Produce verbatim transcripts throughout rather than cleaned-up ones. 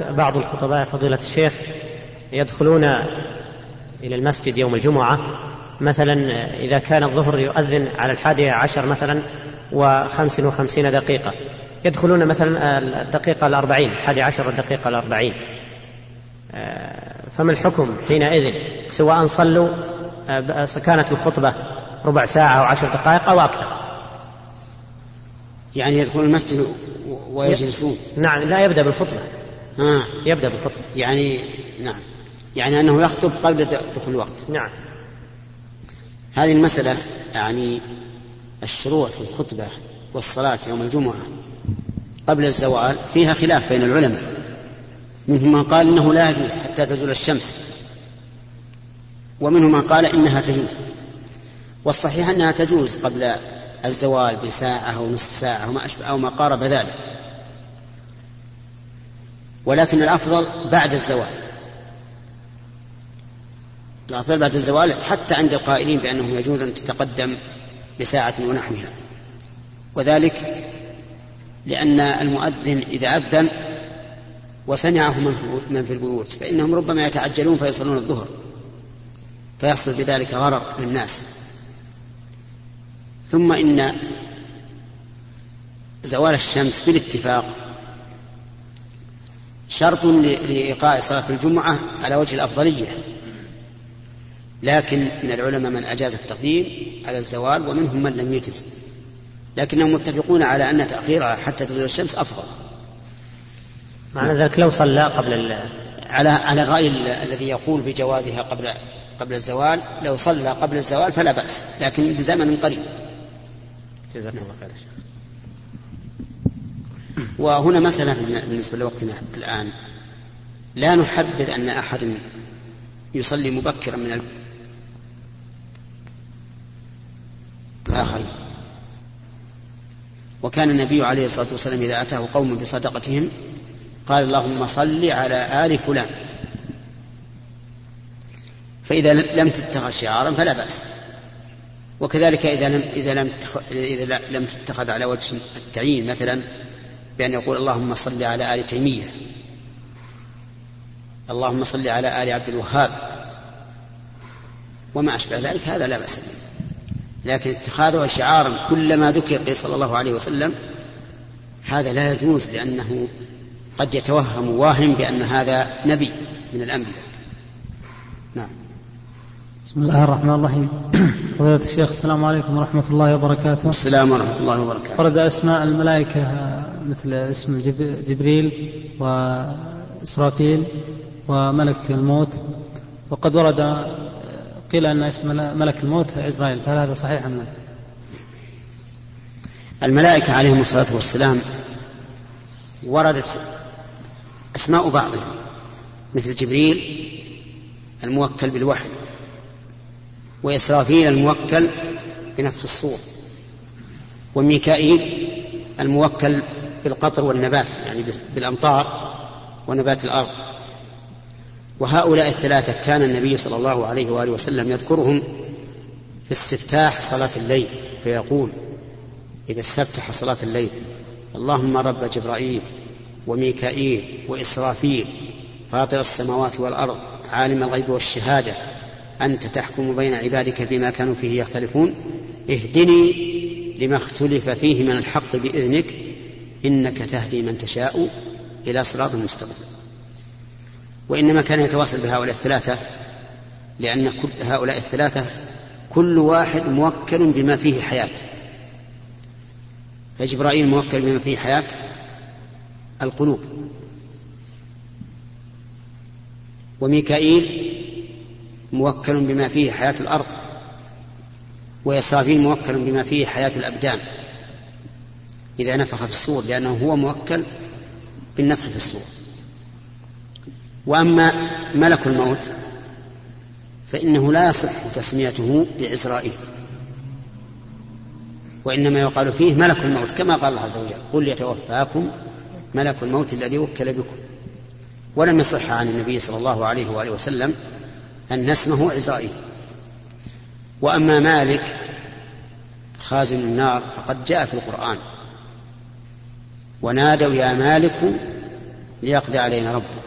بعض الخطباء فضيلة الشيخ يدخلون إلى المسجد يوم الجمعة مثلا إذا كان الظهر يؤذن على الحادية عشر مثلا وخمس وخمسين دقيقة، يدخلون مثلا الدقيقة الأربعين، الحادية عشر الدقيقة الأربعين، فما الحكم حينئذ؟ سواء صلوا كانت الخطبة ربع ساعة أو عشر دقائق أو أكثر. يعني يدخلون المسجد ويجلسون؟ نعم، لا يبدأ بالخطبة. آه. يبدأ بالخطبة يعني نعم، يعني أنه يخطب قبل دخول الوقت. نعم. هذه المسألة يعني الشروع في الخطبة والصلاة يوم الجمعة قبل الزوال فيها خلاف بين العلماء، منهم من قال إنه لا يجوز حتى تزول الشمس، ومنهم من قال إنها تجوز. والصحيح أنها تجوز قبل الزوال بساعة أو نصف ساعة أو ما أشبه أو ما قارب ذلك، ولكن الأفضل بعد الزوال. الأفضل بعد الزوال حتى عند القائلين بأنه يجوز أن تتقدم بساعة ونحوها، وذلك لأن المؤذن إذا أذن وسمعه من في البيوت فإنهم ربما يتعجلون فيصلون الظهر فيحصل بذلك غرر للناس. ثم إن زوال الشمس بالاتفاق شرط لإيقاع صلاة الجمعة على وجه الأفضلية، لكن من العلماء من أجاز التقديم على الزوال ومنهم من لم يجز، لكنهم متفقون على أن تأخيرها حتى تزول الشمس أفضل. معنى ذلك لو صلى قبل ال... على على الرأي الذي يقول في جوازها قبل قبل الزوال، لو صلى قبل الزوال فلا بأس، لكن بزمن قريب. جزاكم الله خير. وهنا مسألة بالنسبة لوقتنا الآن، لا نحبذ أن أحد يصلي مبكرا من الآخرين، وكان النبي عليه الصلاة والسلام إذا أتاه قوم بصدقتهم قال اللهم صل على آل فلان، فإذا لم تتخذ شعارا فلا بأس، وكذلك إذا لم, إذا لم, إذا لم تتخذ على وجه التعيين مثلا بأن يقول اللهم صل على آل تيمية، اللهم صل على آل عبد الوهاب وما أشبه ذلك، هذا لا بأس به، لكن اتخاذها شعارا كلما ذكر به صلى الله عليه وسلم هذا لا يجوز، لأنه قد يتوهم واهم بأن هذا نبي من الأنبياء. نعم. بسم الله الرحمن الرحيم. فضيلة الشيخ السلام عليكم ورحمة الله وبركاته. السلام ورحمة الله وبركاته. ورد أسماء الملائكة مثل اسم جبريل وإسرافيل وملك الموت، وقد ورد قيل أن اسم ملك الموت عزرائيل، فهل هذا صحيح أم لا؟ الملائكة عليهم الصلاة والسلام وردت أسماء بعضهم، مثل جبريل الموكل بالوحي، وإسرافيل الموكل بنفخ الصور، وميكائيل الموكل بالقطر والنبات، يعني بالأمطار ونبات الأرض. وهؤلاء الثلاثة كان النبي صلى الله عليه وآله وسلم يذكرهم في استفتاح صلاة الليل، فيقول إذا استفتح صلاة الليل اللهم رب جبرائيل وميكائيل وإسرافيل فاطر السماوات والأرض عالم الغيب والشهادة أنت تحكم بين عبادك بما كانوا فيه يختلفون اهدني لما اختلف فيه من الحق بإذنك إنك تهدي من تشاء إلى صراط مستقيم. وإنما كان يتواصل بهؤلاء الثلاثة لأن كل هؤلاء الثلاثة كل واحد موكل بما فيه حياة، فجبرائيل موكل بما فيه حياة القلوب، وميكائيل موكل بما فيه حياة الأرض، وإسرافيل موكل بما فيه حياة الأبدان إذا نفخ في الصور، لأنه هو موكل بالنفخ في الصور. وأما ملك الموت فإنه لا يصح تسميته بعزرائيل، وإنما يقال فيه ملك الموت كما قال الله عز وجل قل يتوفاكم ملك الموت الذي وكل بكم. ولم يصح عن النبي صلى الله عليه وآله وسلم أن اسمه عزرائيل. وأما مالك خازن النار فقد جاء في القرآن ونادوا يا مالك ليقضي علينا ربك.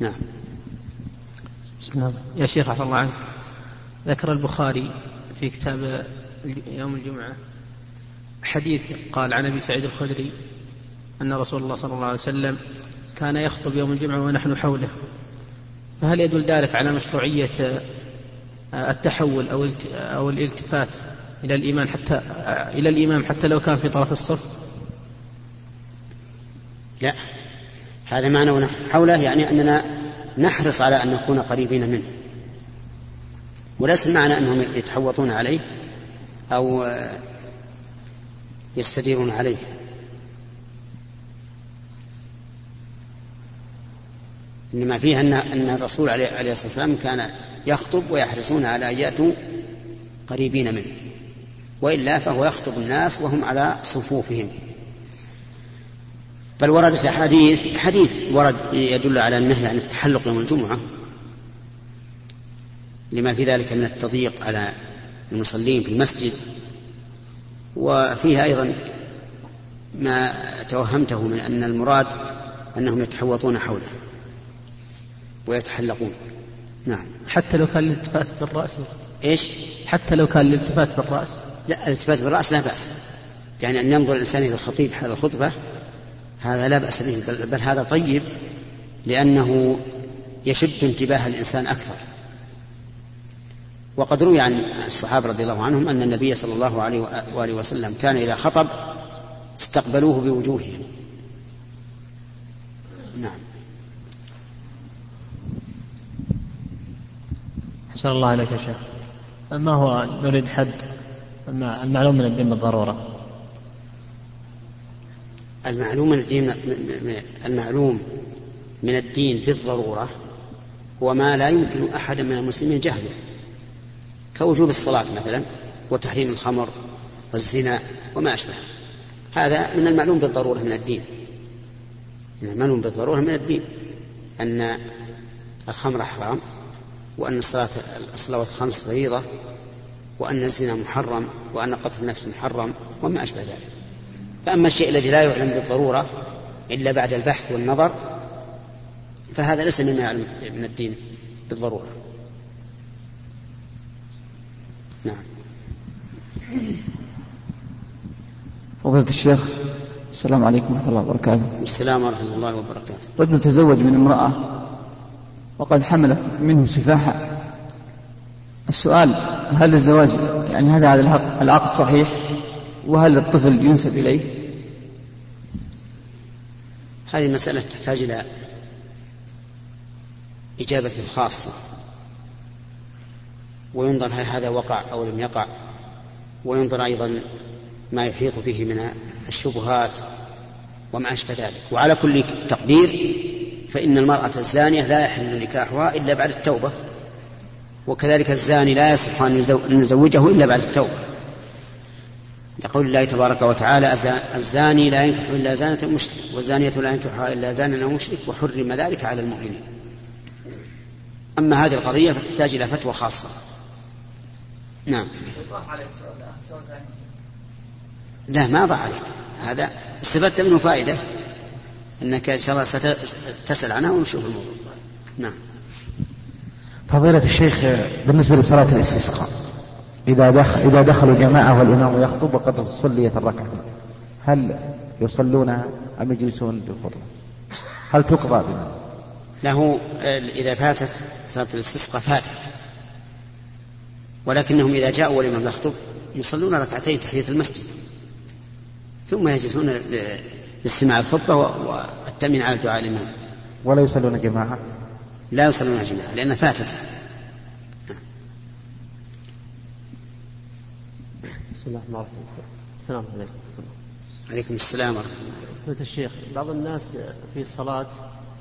نعم. يا شيخ عفو الله عنك، ذكر البخاري في كتاب يوم الجمعة حديث قال عن أبي سعيد الخدري أن رسول الله صلى الله عليه وسلم كان يخطب يوم الجمعة ونحن حوله، فهل يدل ذلك على مشروعية التحول أو أو الالتفات إلى الإمام حتى إلى الإمام حتى لو كان في طرف الصف؟ لا، هذا معنى ونحن حوله يعني أننا نحرص على أن نكون قريبين منه، وليس معنى أنهم يتحوطون عليه أو يستديرون عليه. إنما فيها أن الرسول عليه الصلاة والسلام كان يخطب ويحرصون على أن يأتوا قريبين منه، وإلا فهو يخطب الناس وهم على صفوفهم. بل وردت حديث حديث ورد يدل على النهي عن التحلق يوم الجمعة لما في ذلك من التضييق على المصلين في المسجد، وفيها أيضا ما توهمته من أن المراد أنهم يتحوطون حوله ويتحلقون. نعم. حتى لو كان الالتفات بالرأس؟ إيش؟ حتى لو كان الالتفات بالرأس؟ لا، الالتفات بالرأس لا بأس، يعني أن ينظر الإنسان إلى الخطيب هذا الخطبة هذا لا بأس به، بل هذا طيب لأنه يشد انتباه الإنسان أكثر. وقد روي عن الصحابة رضي الله عنهم أن النبي صلى الله عليه وآله وسلم كان إذا خطب استقبلوه بوجوههم. نعم. حسن الله عليك يا شيخ، ما هو نريد حد المعلوم من الدين بالضرورة؟ المعلوم من الدين المعلوم من الدين بالضرورة هو ما لا يمكن أحد من المسلمين جهله، كوجوب الصلاة مثلا وتحريم الخمر والزنا وما أشبه، هذا من المعلوم بالضرورة من الدين. من المعلوم بالضرورة من الدين أن الخمر حرام، وأن الصلاة الصلوات الخمس فريضة، وأن الزنا محرم، وأن قتل النفس محرم وما أشبه ذلك. فأما الشيء الذي لا يعلم بالضرورة إلا بعد البحث والنظر فهذا ليس مما يعلم من الدين بالضرورة. نعم. فضيلة الشيخ السلام عليكم ورحمة الله وبركاته. السلام ورحمة الله وبركاته. رجل تزوج من امرأة وقد حملت منه سفاحا، السؤال هل الزواج يعني هذا على العقد صحيح؟ وهل الطفل ينسب إليه؟ هذه المسألة تحتاج إلى إجابة خاصة، وينظر هل هذا وقع أو لم يقع، وينظر أيضا ما يحيط به من الشبهات وما أشبه ذلك. وعلى كل تقدير فإن المرأة الزانية لا يحل نكاحها إلا بعد التوبة، وكذلك الزاني لا يصح أن يزوجه إلا بعد التوبة، لقول الله تبارك وتعالى الزاني لا ينكح إلا زانة مشرك والزانية لا ينكحها إلا زانة مشرك وحرم ذلك على المؤمنين. أما هذه القضية فتحتاج إلى فتوى خاصة. نعم. لا، ما ضاع عليك، هذا استفدت منه فائدة، أنك إن شاء الله ستسأل عنها ونشوف الموضوع. نعم. فضيلة الشيخ، بالنسبة لصلاة الاستسقاء إذا دخل إذا دخلوا جماعة والإمام يخطب وقد صليت الركعتين، هل يصلونها أم يجلسون بالفضل؟ هل تقضى بالناس؟ له إذا فاتت صلاة الاستسقاء فاتت، ولكنهم إذا جاءوا والإمام يخطب يصلون ركعتين تحية المسجد ثم يجلسون لاستماع الخطبة والتأمين على دعاء الإمام. ولا يصلون جماعة؟ لا يصلون جماعة لأن فاتت. بسم الله. السلام عليكم. عليكم السلام ورحمة الله. فضيلة الشيخ، بعض الناس في الصلاة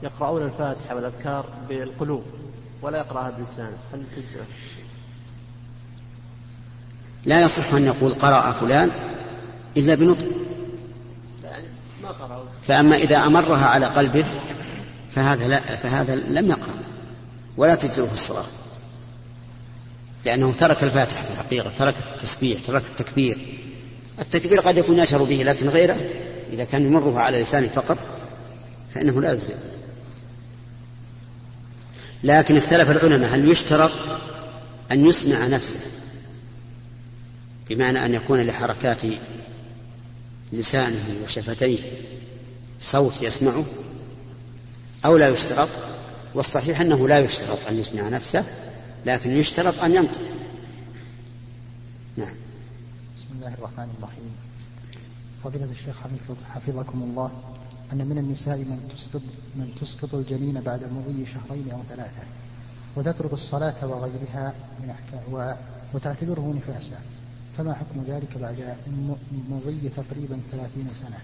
يقرؤون الفاتحة والأذكار بالقلوب ولا يقرأها باللسان، هل تجزئ؟ لا يصح أن يقول قرأ فلان إلا بنطق، يعني ما قرأ. فأما إذا أمرها على قلبه فهذا لا، فهذا لم يقرأ ولا تجزئه الصلاة، لأنه ترك الفاتحة في الحقيقة، ترك التسبيح، ترك التكبير. التكبير قد يكون يشعر به، لكن غيره إذا كان يمره على لسانه فقط فإنه لا يجزئ. لكن اختلف العلماء هل يشترط أن يسمع نفسه، بمعنى أن يكون لحركات لسانه وشفتيه صوت يسمعه، أو لا يشترط؟ والصحيح أنه لا يشترط أن يسمع نفسه، لكن يشترط أن ينطق. نعم. بسم الله الرحمن الرحيم. فضيلة الشيخ حفظكم الله، أن من النساء من تسقط, من تسقط الجنين بعد مضي شهرين أو ثلاثة، وتترك الصلاة وغيرها من أحكامها وتعتبره نفاسا، فما حكم ذلك بعد مضي تقريبا ثلاثين سنة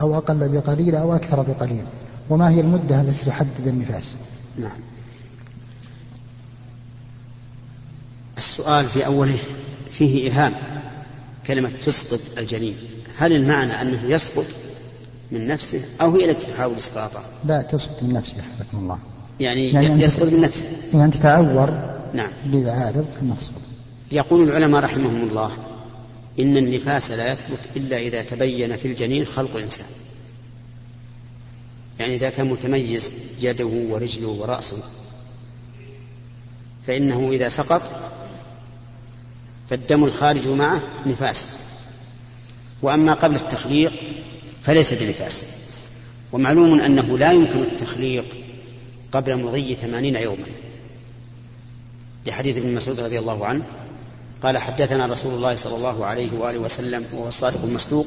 أو أقل بقليل أو أكثر بقليل، وما هي المدة التي تحدد النفاس؟ نعم. السؤال في أوله فيه إيهام. كلمة تسقط الجنين، هل المعنى أنه يسقط من نفسه أو هي التي تحاول إسقاطه؟ لا، تسقط من نفسه حفظكم الله، يعني, يعني يسقط من نفسه، يعني تتعور. نعم. بالعارض النصب. يقول العلماء رحمهم الله إن النفاس لا يثبت إلا إذا تبين في الجنين خلق الإنسان، يعني إذا كان متميز يده ورجله ورأسه، فإنه إذا سقط فالدم الخارج معه نفاس، وأما قبل التخليق فليس بنفاس. ومعلوم أنه لا يمكن التخليق قبل مضي ثمانين يوما، لحديث ابن مسعود رضي الله عنه قال حدثنا رسول الله صلى الله عليه وآله وسلم وهو الصادق المصدوق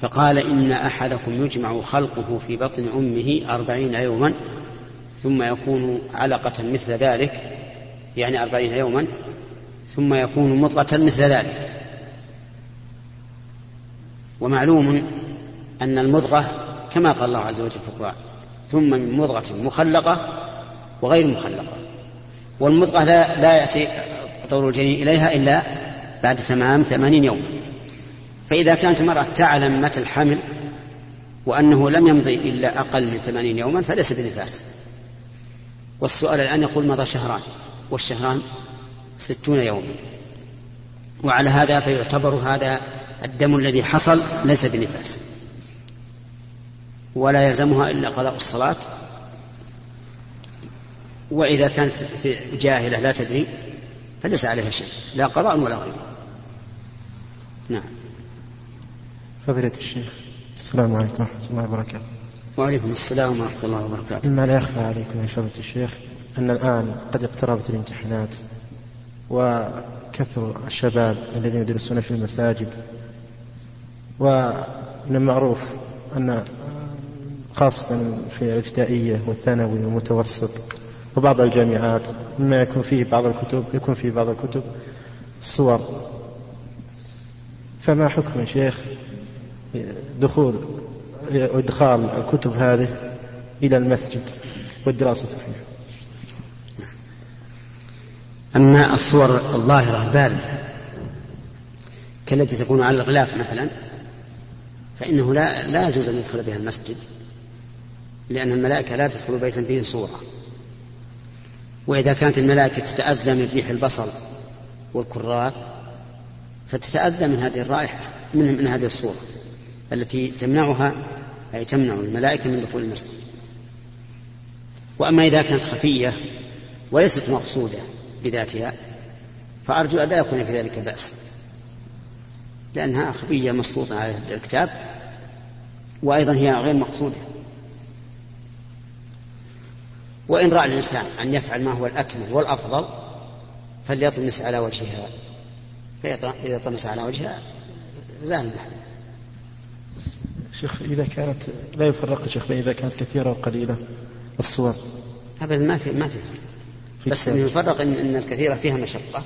فقال إن أحدكم يجمع خلقه في بطن أمه أربعين يوما ثم يكون علقة مثل ذلك، يعني أربعين يوما ثم يكون مضغة مثل ذلك. ومعلوم أن المضغة كما قال الله عز وجل في القرآن ثم من مضغة مخلقة وغير مخلقة، والمضغة لا, لا يأتي طور الجنين إليها إلا بعد تمام ثمانين يوما. فإذا كانت المرأة تعلم متى الحمل وأنه لم يمضي إلا أقل من ثمانين يوما فليس بنفاس. والسؤال الآن يقول مضى شهران، والشهران ستون يوما، وعلى هذا فيعتبر هذا الدم الذي حصل ليس بنفاس، ولا يلزمها إلا قضاء الصلاة. وإذا كانت جاهلة لا تدري فليس عليها شيء، لا قضاء ولا غيره. نعم. فضيلة الشيخ، السلام عليكم ورحمة الله وبركاته. وعليكم السلام ورحمة الله وبركاته. مما لا يخفى عليكم يا فضيلة الشيخ أن الآن قد اقتربت الامتحانات، وكثر الشباب الذين يدرسون في المساجد، ومن المعروف أن خاصة في الابتدائية والثانوي والمتوسط وبعض الجامعات مما يكون فيه بعض الكتب يكون فيه بعض الكتب صور، فما حكم يا شيخ دخول وإدخال الكتب هذه إلى المسجد والدراسة فيها؟ أما الصور الظاهرة البارزة كالتي تكون على الغلاف مثلا فإنه لا لا يجوز أن يدخل بها المسجد، لأن الملائكة لا تدخل بيتا فيه صورة. وإذا كانت الملائكة تتأذى من ريح البصل والكراث فتتأذى من هذه الرائحة من, من هذه الصورة التي تمنعها، أي تمنع الملائكة من دخول المسجد. وأما إذا كانت خفية وليست مقصودة بذاتها فأرجو أن لا يكون في ذلك بأس، لأنها خفية مسقوطة على الكتاب، وأيضا هي غير مقصودة. وإن رأى الإنسان أن يفعل ما هو الأكمل والأفضل فليطمس على وجهها، فإذا طمس على وجهها زال المحرم. شيخ، إذا كانت لا يفرق شيخ إذا كانت كثيرة وقليلة الصور؟ أبدا ما في ما في فرق، بس يفرق إن, إن الكثيرة فيها مشقة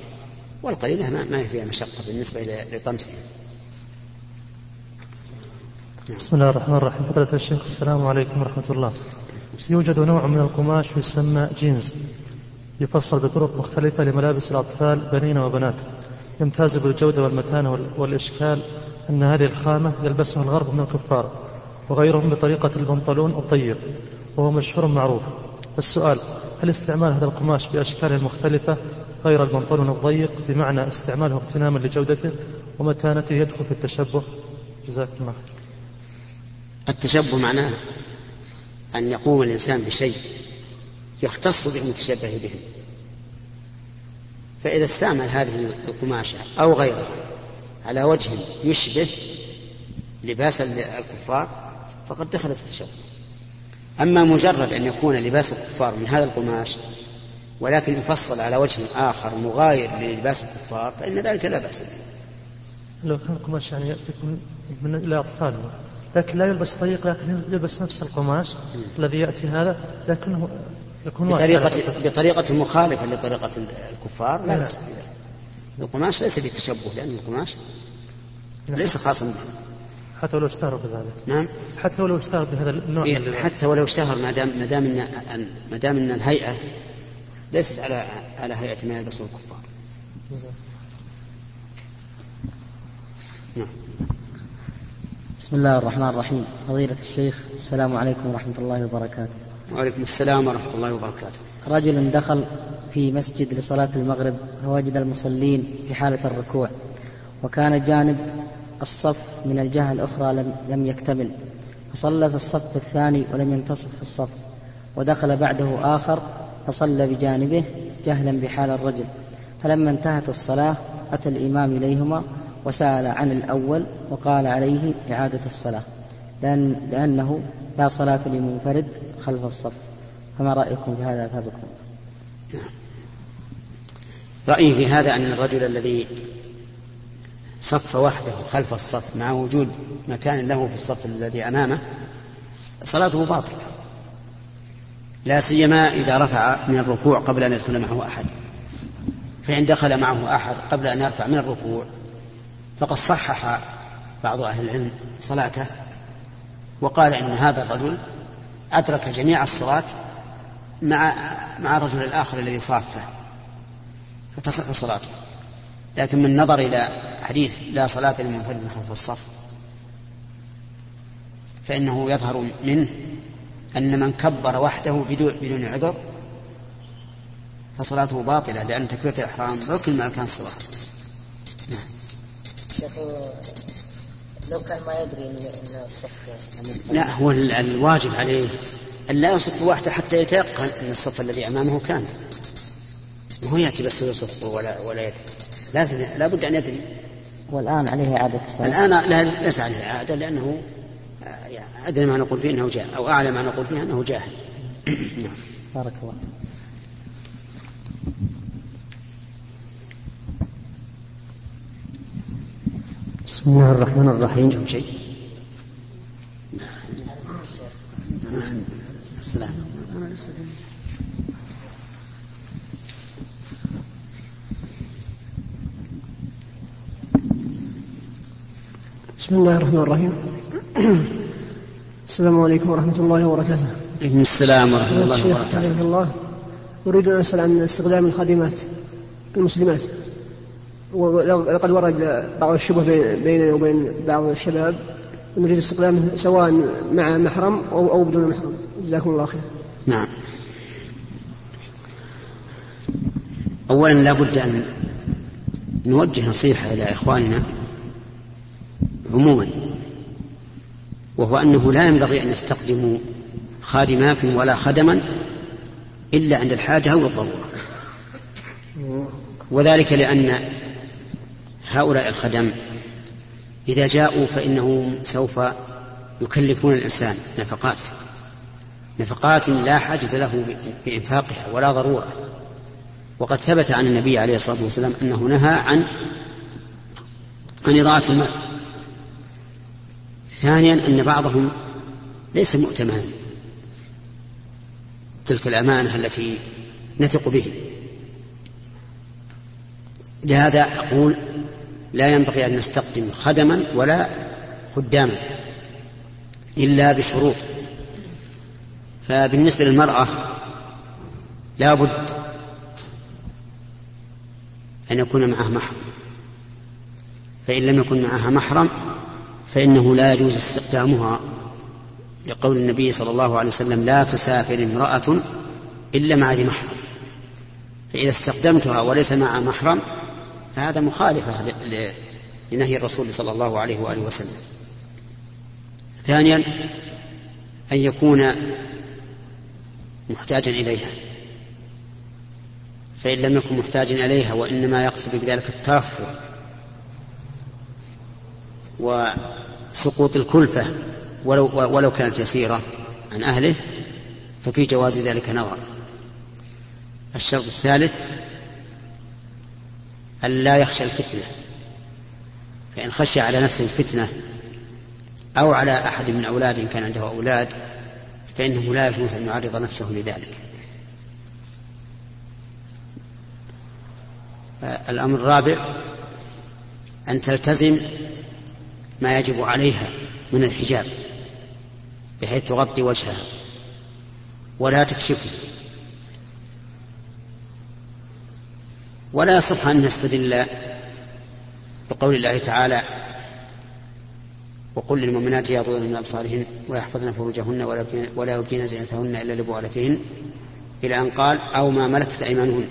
والقليلة ما, ما فيها مشقة بالنسبة لطمسها. نعم. بسم الله الرحمن الرحيم. فضيلة الشيخ، السلام عليكم ورحمة الله. يوجد نوع من القماش يسمى جينز، يفصل بطرق مختلفة لملابس الأطفال بنين وبنات، يمتاز بالجودة والمتانة، والإشكال أن هذه الخامة يلبسها الغرب من الكفار وغيرهم بطريقة البنطلون الطيب، وهو مشهور معروف. السؤال: هل استعمال هذا القماش بأشكاله المختلفة غير البنطلون الضيق، بمعنى استعماله اغتناما لجودته ومتانته، يدخل في التشبه؟ جزاكم الله خير. التشبه معناه أن يقوم الإنسان بشيء يختص بالمتشبه بهم، فإذا استعمل هذه القماشة أو غيرها على وجه يشبه لباس الكفار فقد دخل في التشبه. أما مجرد أن يكون لباس الكفار من هذا القماش ولكن مفصل على وجه آخر مغاير للباس الكفار فإن ذلك لا بأس به. لو كان القماش يعني يأتيكم من إلى أطفاله، لكن لا يلبس طريق، لكن يلبس نفس القماش م. الذي يأتي هذا لكنه يكون بطريقة, بطريقة مخالفة لطريقة الكفار لا بأس به. القماش ليس بالتشبه لأن القماش ليس خاصا به. حتى ولو اشتهر بهذا نعم حتى ولو اشتهر بهذا النوع إيه حتى ولو اشتهر ما دام ما دام ان ما دام ان الهيئه ليست على على هيئه ما يلبسه الكفار. نعم. بسم الله الرحمن الرحيم. فضيلة الشيخ السلام عليكم ورحمة الله وبركاته. وعليكم السلام ورحمة الله وبركاته. رجل دخل في مسجد لصلاة المغرب فوجد المصلين في حالة الركوع، وكان جانب الصف من الجهة الأخرى لم, لم يكتمل، فصلى في الصف الثاني ولم ينتصف في الصف، ودخل بعده آخر فصلى بجانبه جهلا بحال الرجل، فلما انتهت الصلاة أتى الإمام إليهما وسأل عن الأول وقال عليه إعادة الصلاة لأن لأنه لا صلاة لمنفرد خلف الصف، فما رأيكم بهذا أثابكم؟ رأيي في هذا أن الرجل الذي صف وحده خلف الصف مع وجود مكان له في الصف الذي أمامه صلاته باطلة، لا سيما إذا رفع من الركوع قبل أن يدخل معه أحد، فإن دخل معه أحد قبل أن يرفع من الركوع فقد صحح بعض أهل العلم صلاته وقال إن هذا الرجل أدرك جميع الصلاة مع مع الرجل الآخر الذي صافه فتصح صلاته، لكن من نظر إلى حديث لا صلاة لمنفرد خلف الصف فإنه يظهر منه أن من كبر وحده بدون عذر فصلاته باطلة، لأن تكبيرة الإحرام ركن من أركان الصلاة. لو كان ما يدري أن الصف لا هو الواجب عليه أن لا يصف وحده حتى يتيقن أن الصف الذي أمامه كان، وهو يأتي بس يصف ولا ولا يدري، لازم لا بد أن يدري. والآن عليه إعادة الصلاة؟ الآن لا ليس عليه إعادة، لأنه أدري ما نقول فيه أنه جاهل، أو أعلم ما نقول فيه أنه جاهل. نعم. بارك الله. بسم الله الرحمن الرحيم. عندهم شيء؟ السلام. بسم الله الرحمن الرحيم. السلام عليكم ورحمة الله وبركاته. وعليكم السلام ورحمة الله وبركاته. أريد أن أسأل عن استخدام الخادمات المسلمات، ولقد ورد بعض الشبه بيننا وبين بعض الشباب، نريد استخدامه سواء مع محرم أو بدون محرم. جزاكم الله خير. نعم. أولا لا بد أن نوجه نصيحة إلى إخواننا عموما، وهو أنه لا ينبغي أن يستخدموا خادمات ولا خدما إلا عند الحاجة أو الضرورة، وذلك لأن هؤلاء الخدم إذا جاءوا فإنهم سوف يكلفون الإنسان نفقات نفقات لا حاجة له بإنفاقها ولا ضرورة، وقد ثبت عن النبي عليه الصلاة والسلام أنه نهى عن عن إضاعة المال. ثانيا أن بعضهم ليس مؤتمنا تلك الأمانة التي نثق به، لهذا أقول لا ينبغي أن نستقدم خدما ولا خداما إلا بشروط. فبالنسبة للمرأة لا بد أن يكون معها محرم، فإن لم يكن معها محرم فإنه لا يجوز استخدامها، لقول النبي صلى الله عليه وسلم لا تسافر امرأة إلا مع ذي محرم، فإذا استخدمتها وليس مع محرم فهذا مخالفة لنهي الرسول صلى الله عليه وآله وسلم. ثانيا أن يكون محتاجا إليها، فإن لم يكن محتاجا إليها وإنما يقصد بذلك الترفه وسقوط الكلفة ولو, ولو كانت يسيرة عن أهله، ففي جواز ذلك نظر. الشرط الثالث ألا يخشى الفتنة، فإن خشى على نفسه الفتنة أو على أحد من أولاده إن كان عنده أولاد فإنه لا يجوز أن يعرض نفسه لذلك. الأمر الرابع أن تلتزم ما يجب عليها من الحجاب بحيث تغطي وجهها ولا تكشفه. ولا يصح أن نستدل بقول الله تعالى وقل للمؤمنات يغضضن من أبصارهن ويحفظن فروجهن ولا يبدين زينتهن إلا لبعولتهن، إلى أن قال أو ما ملكت أيمانهن،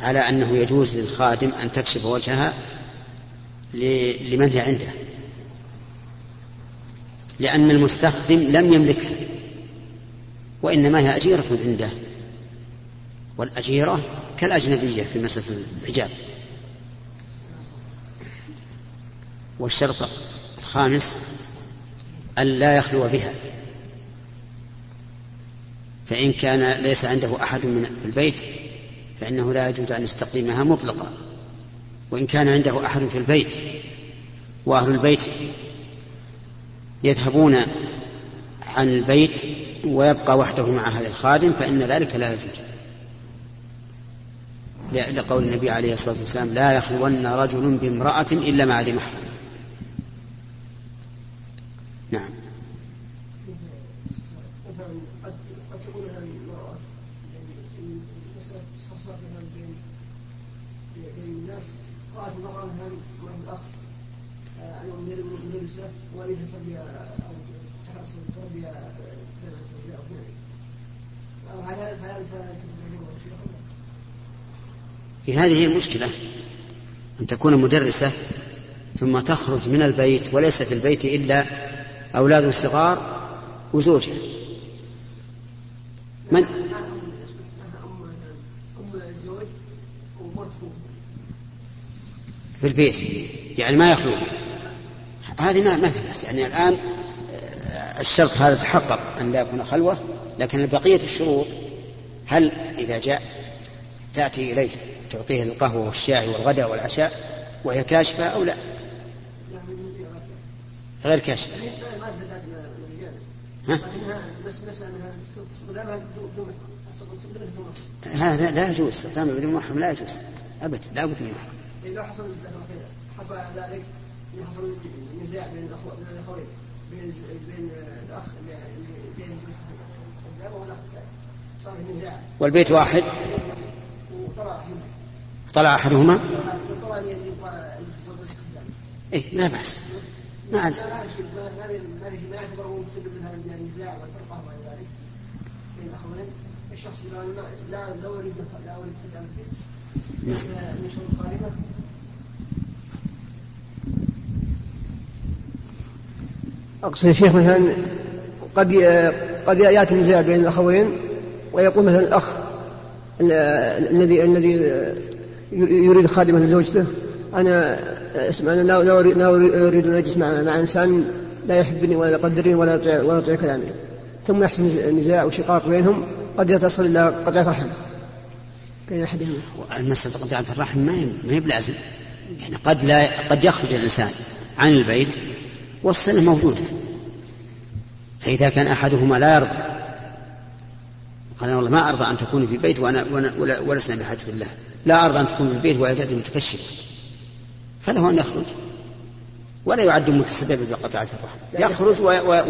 على أنه يجوز للخادم أن تكشف وجهها لمن هي عنده، لأن المستخدم لم يملكها وإنما هي أجيرة عنده، والأجيرة كالأجنبية في مسألة الحجاب. والشرط الخامس ألا يخلو بها، فإن كان ليس عنده أحد من البيت فإنه لا يجوز أن يستقدمها مطلقا، وإن كان عنده أحد في البيت وأهل البيت يذهبون عن البيت ويبقى وحده مع هذا الخادم فإن ذلك لا يجوز، لقول النبي عليه الصلاة والسلام لا يخلون رجل بامرأة إلا مع ذي محرم. نعم. هذه هي المشكلة، أن تكون مدرسة ثم تخرج من البيت وليس في البيت إلا أولاد الصغار وزوجها. من في البيت يعني ما يخلو بها، هذه ما ما في بس. يعني الآن الشرط هذا تحقق أن لا يكون خلوة، لكن بقية الشروط هل إذا جاء تأتي إليه تعطيه القهوة والشاي والغداء والعشاء وهي كاشفة أو لا غير كاشفة؟ هذا لا يجوز، استخدامها بدون محرم لا يجوز أبدا، لا بد من محرم. إذا حصل حصل ذلك حصل نزاع بين الأخوة بين الأخوين بين بين الأخ بين الأخ والأخ صار نزاع والبيت واحد طلع أحدهما إيه لا بأس، ما أقصد يا شيخ مثلا قد قد يأتي نزاع بين الأخوين ويقول مثلا الأخ الذي الذي يريد خادمة لزوجته أنا اسمع أنا لا أريد لا أريد أن أجلس مع مع إنسان لا يحبني ولا يقدرني ولا يطيع ولا يطيع كلامي، ثم يحصل نزاع وشقاق بينهم قد يتصل إلى قطعة رحم بين أحدهم. المسألة قطعة الرحم ما ما بلازم، يعني قد لا قد يخرج الإنسان عن البيت والصلة موجودة، فإذا كان أحدهما لا يرضى قال والله ما أرضى أن تكون في البيت وأنا ولا ولسنا بحاجة الله، لا أرضى أن تكون في البيت ويأتي متكشف، فله أن يخرج ولا يعد متسبب بقطعة الرحم، يخرج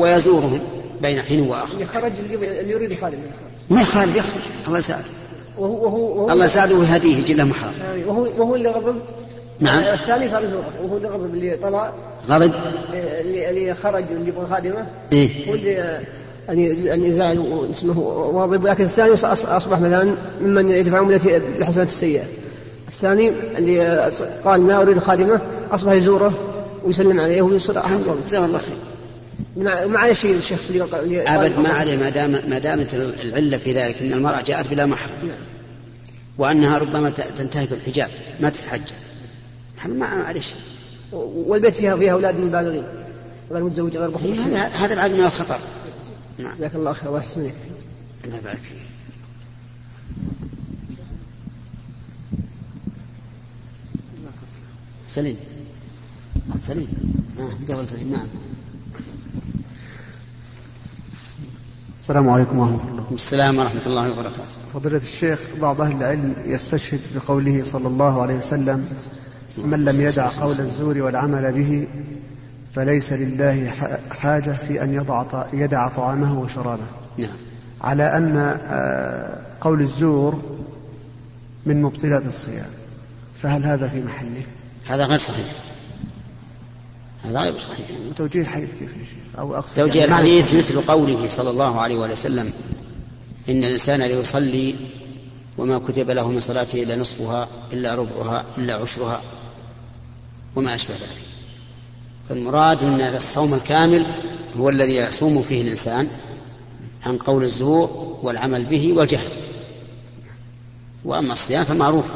ويزورهم بين حين وآخر. يخرج اللي يريد خالد ما يخالف يخرج، الله سعد وهو وهو الله سعد وهديه يجيب له محرم، وهو وهو اللي غضب. نعم. الثاني صار يزوره وهو اللي غضب، اللي طلع غضب اللي اللي خرج اللي يبغى خادمة إيه؟ هو اللي أن يزعل اسمه واضب، ولكن الثاني أصبح مثلا ممن يدفعون لحسنات السيئة. الثاني اللي قال ما أريد خادمة أصبح يزوره ويسلم عليه ويصير أحمد الله خير. ما عليه شيء الشخص اللي أبد ما عليه ما دامت ما دامت العلة في ذلك أن المرأة جاءت بلا محرم وأنها ربما تنتهك الحجاب ما تتحجب ما عليه شيء. والبيت فيها فيها أولاد من البالغين غير متزوج غير محرم هذا العدم من الخطر. جزاك الله خير وأحسن لك. الله يبارك فيك. سليم سليم آه قبل سليم نعم. السلام عليكم ورحمة الله. السلام ورحمة الله وبركاته. فضيلة الشيخ بعض أهل العلم يستشهد بقوله صلى الله عليه وسلم من لم يدع قول الزور والعمل به فليس لله حاجة في أن يضع يدع طعامه وشرابه. نعم. على أن قول الزور من مبطلات الصيام فهل هذا في محله؟ هذا غير صحيح. هذا غير صحيح. توجيه الحديث كيف أو أقصد توجيه يعني الحديث مثل قوله صلى الله عليه وسلم إن الإنسان ليصلي وما كتب له من صلاته إلا نصفها إلا ربعها إلا عشرها وما أشبه ذلك. فالمراد أن الصوم الكامل هو الذي يصوم فيه الإنسان عن قول الزور والعمل به والجهل. وأما الصيام فمعروف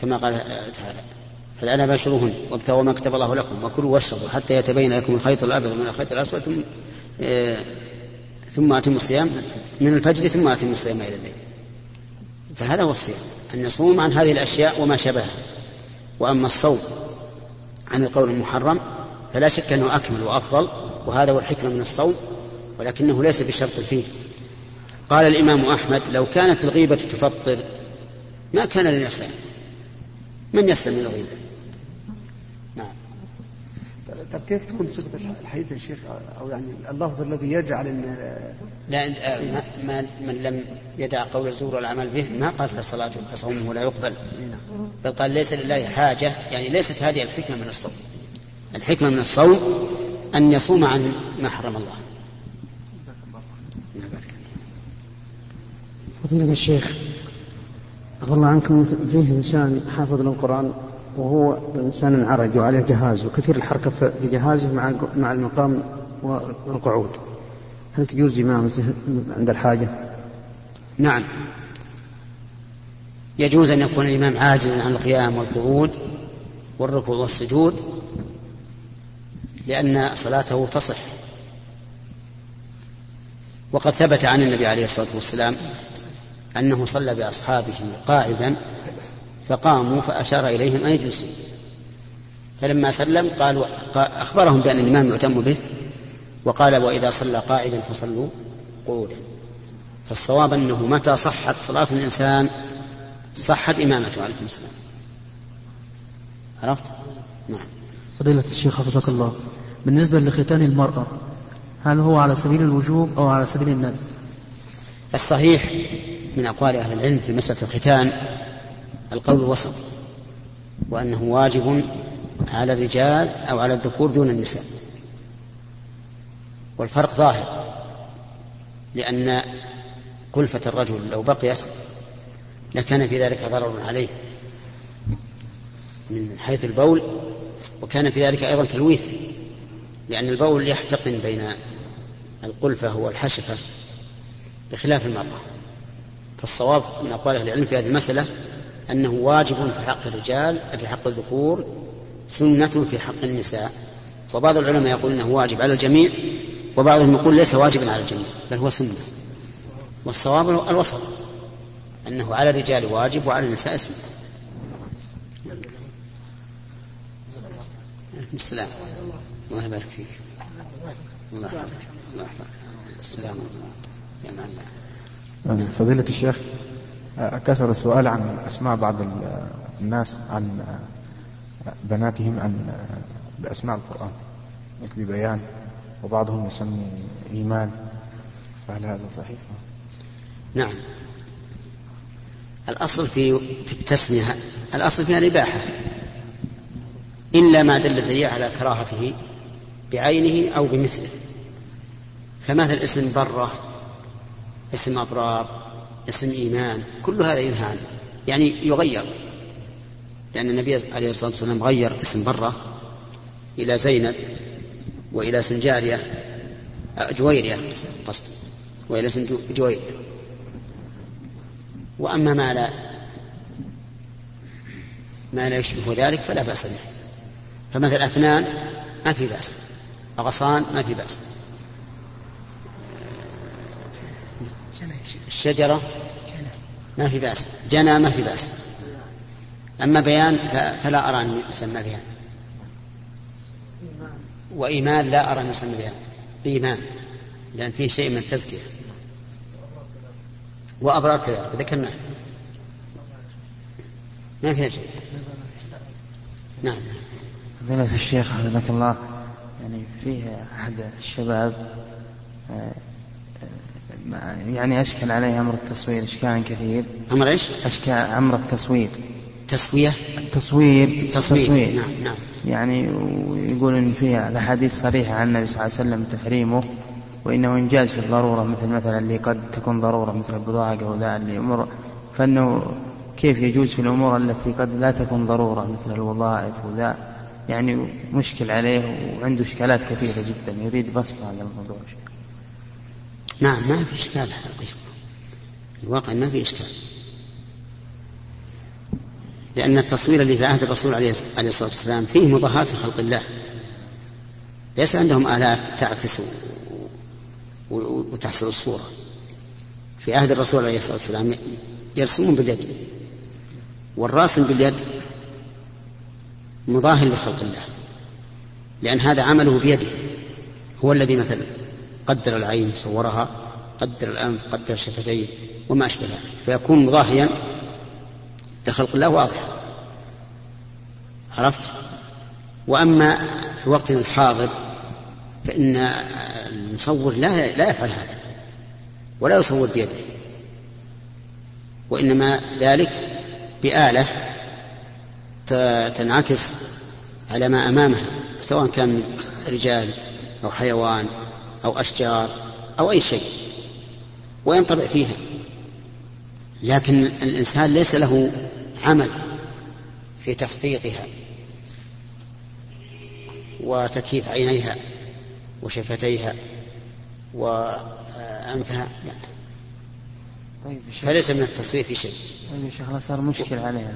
كما قال تعالى فالآن باشروهن وابتغوا ما كتب الله لكم وكلوا واشربوا حتى يتبين لكم الخيط الأبيض من الخيط الأسود ثم, آه ثم أتموا الصيام من الفجر ثم أتموا الصيام إلى الليل. فهذا هو الصيام أن نصوم عن هذه الأشياء وما شابهها. وأما الصوم عن القول المحرم فلا شك أنه أكمل وأفضل وهذا هو الحكمة من الصوم ولكنه ليس بشرط فيه. قال الإمام أحمد لو كانت الغيبة تفطر ما كان لنا صيام من يسلم من الغيبة. نعم. طب كيف تكون صيغة الحديث يا شيخ أو يعني اللفظ الذي يجعل إن لا ما من لم يدع قول الزور والعمل به ما قال فالصلاة فصومه لا يقبل بل قال ليس لله حاجة يعني ليست هذه الحكمة من الصوم. الحكمة من الصوم أن يصوم عن ما حرم الله. فضيلة الشيخ والله عنكم فيه إنسان حافظ للقرآن وهو إنسان عرج وعليه جهاز وكثير الحركة في جهازه مع المقام والقعود هل تجوز إمامة عند الحاجة؟ نعم يجوز أن يكون الإمام عاجزا عن القيام والقعود والركوع والسجود لأن صلاته تصح. وقد ثبت عن النبي عليه الصلاة والسلام أنه صلى بأصحابه قاعدا فقاموا فأشار إليهم أن يجلسوا فلما سلم قالوا أخبرهم بأن الإمام يؤتم به وقال وإذا صلى قاعدا فصلوا قعودا. فالصواب أنه متى صحت صلاة الإنسان صحت إمامته عليكم السلام. عرفت؟ نعم. فضيلة الشيخ حفظك الله بالنسبة لختان المرأة هل هو على سبيل الوجوب أو على سبيل الندب؟ الصحيح من أقوال أهل العلم في مسألة الختان القول الوسط وأنه واجب على الرجال أو على الذكور دون النساء. والفرق ظاهر لأن كلفة الرجل لو بقيت لكان في ذلك ضرر عليه من حيث البول وكان في ذلك أيضا تلويث لأن البول يحتقن بين القلفة والحشفة بخلاف المرأة. فالصواب من أقوال أهل العلم في هذه المسألة أنه واجب في حق الرجال في حق الذكور سنة في حق النساء. وبعض العلماء يقول أنه واجب على الجميع وبعضهم يقول ليس واجبا على الجميع بل هو سنة. والصواب الوسط أنه على الرجال واجب وعلى النساء سنة. السلام الله يبارك فيك. الله يحفظك. الله يحفظك. السلام يا معلم. فضيلة الشيخ كثر السؤال عن أسماء بعض الناس عن بناتهم عن بأسماء القرآن مثل بيان وبعضهم يسمي إيمان فهل هذا صحيح؟ نعم الأصل في في التسمية الأصل فيها الإباحة إلا ما دل الدليل على كراهته بعينه أو بمثله. فمثل اسم برة اسم أبرار اسم إيمان كل هذا ينهى عنه يعني يغير لأن النبي عليه الصلاة والسلام غير اسم برة إلى زينب وإلى اسم جارية جويرية قصد وإلى سن جويرية. وأما ما لا ما لا يشبه ذلك فلا بأس به. فمثلا أثنان ما في بأس، أغصان ما في بأس، الشجرة ما في بأس، جنى ما في بأس. أما بيان فلا أرى أن يسمى بيان، وإيمان لا أرى أن يسمى بيان، بإيمان لأن فيه شيء من التزكية. وأبرار كذا ذكرناه ما فيها شيء. نعم فضيلة الشيخ حفظك الله، يعني فيه أحد الشباب يعني أشكل عليه أمر التصوير إشكال كثير. أمر إيش؟ أشكال أمر التصوير. تسوية؟ التصوير. تصوير. نعم نعم. يعني يقول إن فيها الأحاديث صريحة عن النبي صلى الله عليه وسلم تحريمه، وإنه إنجاز في الضرورة، مثل مثلا اللي قد تكون ضرورة مثل البضاعة أو ذا الأمور، فإنه كيف يجوز في الأمور التي قد لا تكون ضرورة مثل الوظائف وذا، يعني مشكل عليه وعنده إشكالات كثيرة جدا يريد بسطة على الموضوع. نعم ما في إشكال، الواقع ما في إشكال، لأن التصوير اللي في عهد الرسول عليه الصلاة والسلام فيه مضاهاة خلق الله، ليس عندهم آلات تعكس وتحصل الصورة. في عهد الرسول عليه الصلاة والسلام يرسمون باليد، والراسم باليد مضاهٍ لخلق الله، لأن هذا عمله بيده، هو الذي مثلا قدر العين صورها، قدر الأنف، قدر شفتيه وما أشبهها، فيكون مضاهيا لخلق الله واضحا. عرفت؟ وأما في وقتنا الحاضر فإن المصور لا لا يفعل هذا ولا يصور بيده، وإنما ذلك بآلة تنعكس على ما أمامها، سواء كان رجال أو حيوان أو أشجار أو أي شيء، وينطبع فيها. لكن الإنسان ليس له عمل في تخطيطها وتكييف عينيها وشفتيها وأنفها، لا. طيب فليس من التصوير في شيء. طيب شيخنا صار مشكل و... عليها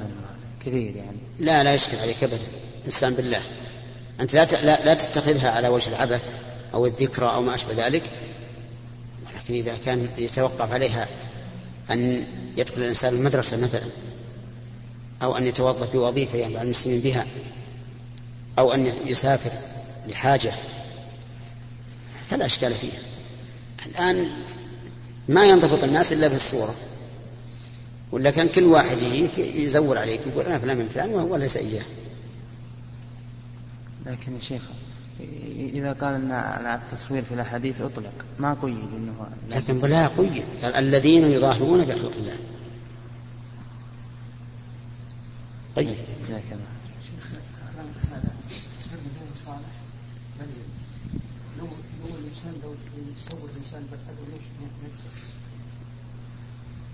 كثير يعني. لا لا يشكل عليك أبدا، إنسان بالله أنت لا, ت... لا لا تتخذها على وجه العبث أو الذكرى أو ما أشبه ذلك، ولكن إذا كان يتوقف عليها أن يدخل الإنسان المدرسة مثلا، أو أن يتوظف بوظيفة ينفع المسلمين بها، أو أن يسافر لحاجة، فلا أشكال فيها. الآن ما ينضبط الناس إلا في الصورة، ولا كان كل واحد يجيك يزور عليك يقول أنا فلان من فلان وهو ليس إياه. لكن يا شيخ إذا قال أن التصوير في الأحاديث أطلق ما قيد إنه، لكن بلا قيد الذين يضاهون بخلق الله. طيب يا شيخ هذا تصوير من صالح مليون، لو لو الإنسان لو يصور الإنسان بالأدب ليش ما يصير؟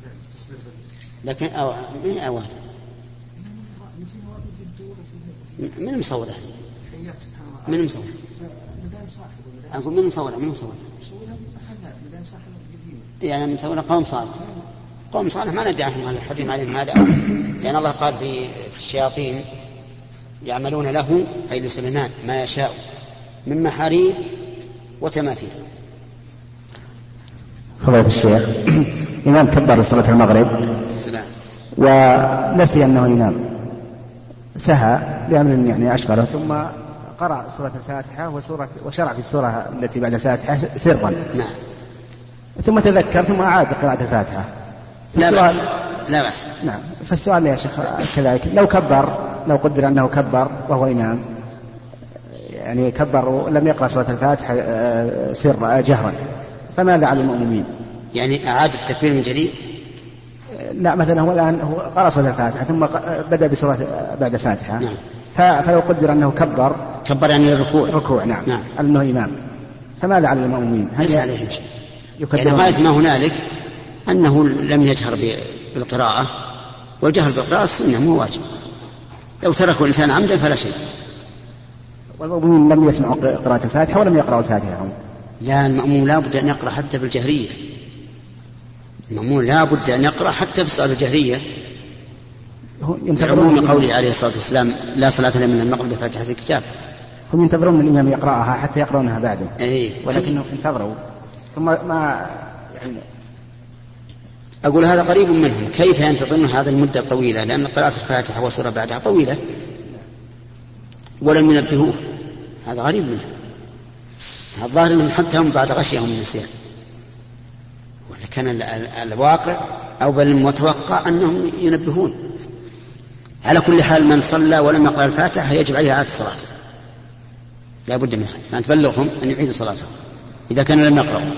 لا تصوير لكن أو من أوان من مصور من مصور؟ مدان صاحب. أقول من مصور؟ من مصور؟ مصورة محلها مدان صاحب قديمة. يعني مصورة قوم صالح. قوم صالح ما ندعي عنهم هذا الحريم عليهم هذا، لأن الله قال في في الشياطين يعملون له أي لسليمان ما يشاء من محاريب وتماثيل. فضيلة الشيخ إمام كبر صلاة المغرب السلام ونسي أنه ينام، سهى لأمر يعني أشغله، ثم قرأ سورة الفاتحة وسورة وشرع في السورة التي بعد الفاتحة سرا. نعم. ثم تذكر ثم أعاد قراءة الفاتحة. لا بأس. لا بأس. نعم. فالسؤال يا شيخ كذلك لو كبر، لو قدر أنه كبر وهو ينام، يعني كبر ولم يقرأ سورة الفاتحة سرا جهرا، فماذا على المؤمنين؟ يعني أعاد التكبير من جديد؟ لا مثلا هو الآن هو قرأ سورة الفاتحة ثم بدأ بسورة بعد الفاتحة. نعم. فلو قدر أنه كبر كبر يعني الركوع. ركوع نعم. نعم. أنه إمام. فماذا على المؤمنين؟ ليس عليهم شيء. يعني غاية ما هنالك أنه لم يجهر بالقراءة، والجهر بالقراءة السنة مو واجب. لو تركوا الإنسان عمدا فلا شيء. والمؤمنين لم يسمعوا قراءة الفاتحة ولم يقرأوا الفاتحة هم. لا، المأموم لا بد أن يقرأ حتى بالجهرية، المأموم لا بد أن يقرأ حتى في الصلاة الجهرية، لعموم قوله عليه الصلاة والسلام لا صلاة لمن من المغرب بفاتحة الكتاب. هم ينتظرون من الإمام يقرأها حتى يقرأونها بعده، أيه. ولكنهم انتظروا ثم ما يعني أقول هذا قريب منهم، كيف ينتظرون هذا المدة الطويلة؟ لأن قراءة الفاتحة والسورة بعدها طويلة ولم ينبهوه، هذا غريب منهم. الظاهر أنهم حتى هم بعد غشيهم النسيان، ولكن الواقع أو بل المتوقع أنهم ينبهون. على كل حال من صلى ولم يقرأ الفاتحة يجب عليه إعادة صلاته، لا بد منها، أن تبلغهم أن يعيدوا صلاتهم إذا كانوا لم يقرأوا.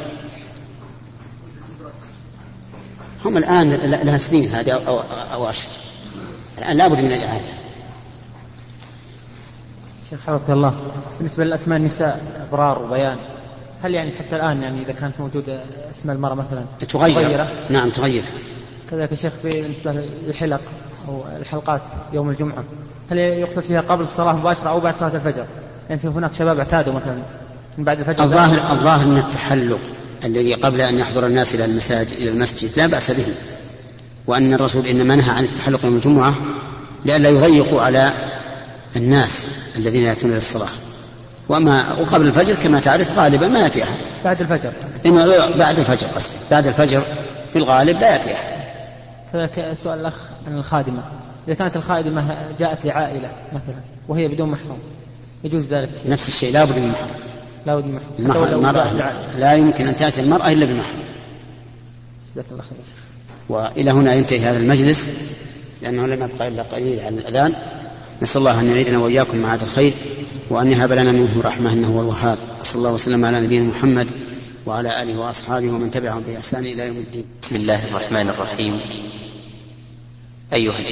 هم الآن لها سنين هذه أو أشهر، الآن لا بد من الإعادة. شيخ حفظك الله، بالنسبة لأسماء النساء أبرار وبيان، هل يعني حتى الآن يعني إذا كانت موجودة اسماء المرأة مثلا تغير؟ نعم تغير. كذلك يا شيخ في الحلق أو الحلقات يوم الجمعة، هل يقصد فيها قبل الصلاة مباشرة أو بعد صلاة الفجر؟ يعني في هناك شباب اعتادوا مثلا من بعد الفجر. الظاهر الظاهر أن التحلق الذي قبل أن يحضر الناس إلى المساجد إلى المسجد لا بأس به، وأن الرسول إنما نهى عن التحلق يوم الجمعة لئلا يضيقوا على الناس الذين يأتون إلى الصلاة. وما وقبل الفجر كما تعرف غالبا ما يأتي أحد بعد الفجر، إنه بعد الفجر قصدي بعد الفجر في الغالب لا يأتي أحد. فذلك سؤال الأخ عن الخادمة، إذا كانت الخادمة جاءت لعائلة مثلا وهي بدون محرم يجوز ذلك؟ نفس الشيء، لا بد من محرم، لا بد من محرم، لا يمكن أن تأتي المرأة إلا بمحرم. جزاك الله خير. وإلى هنا ينتهي هذا المجلس لأنه لم يبقى إلا قليل عن الأذان. نسأل الله أن يعيدنا وإياكم معاد الخير وأن يهب لنا منه رحمة إنه هو الوهاب. صلى الله وسلم على نبينا محمد وعلى آله وأصحابه ومن تبعهم بإحسان إلى يوم الدين. بسم الله الرحمن الرحيم. أيها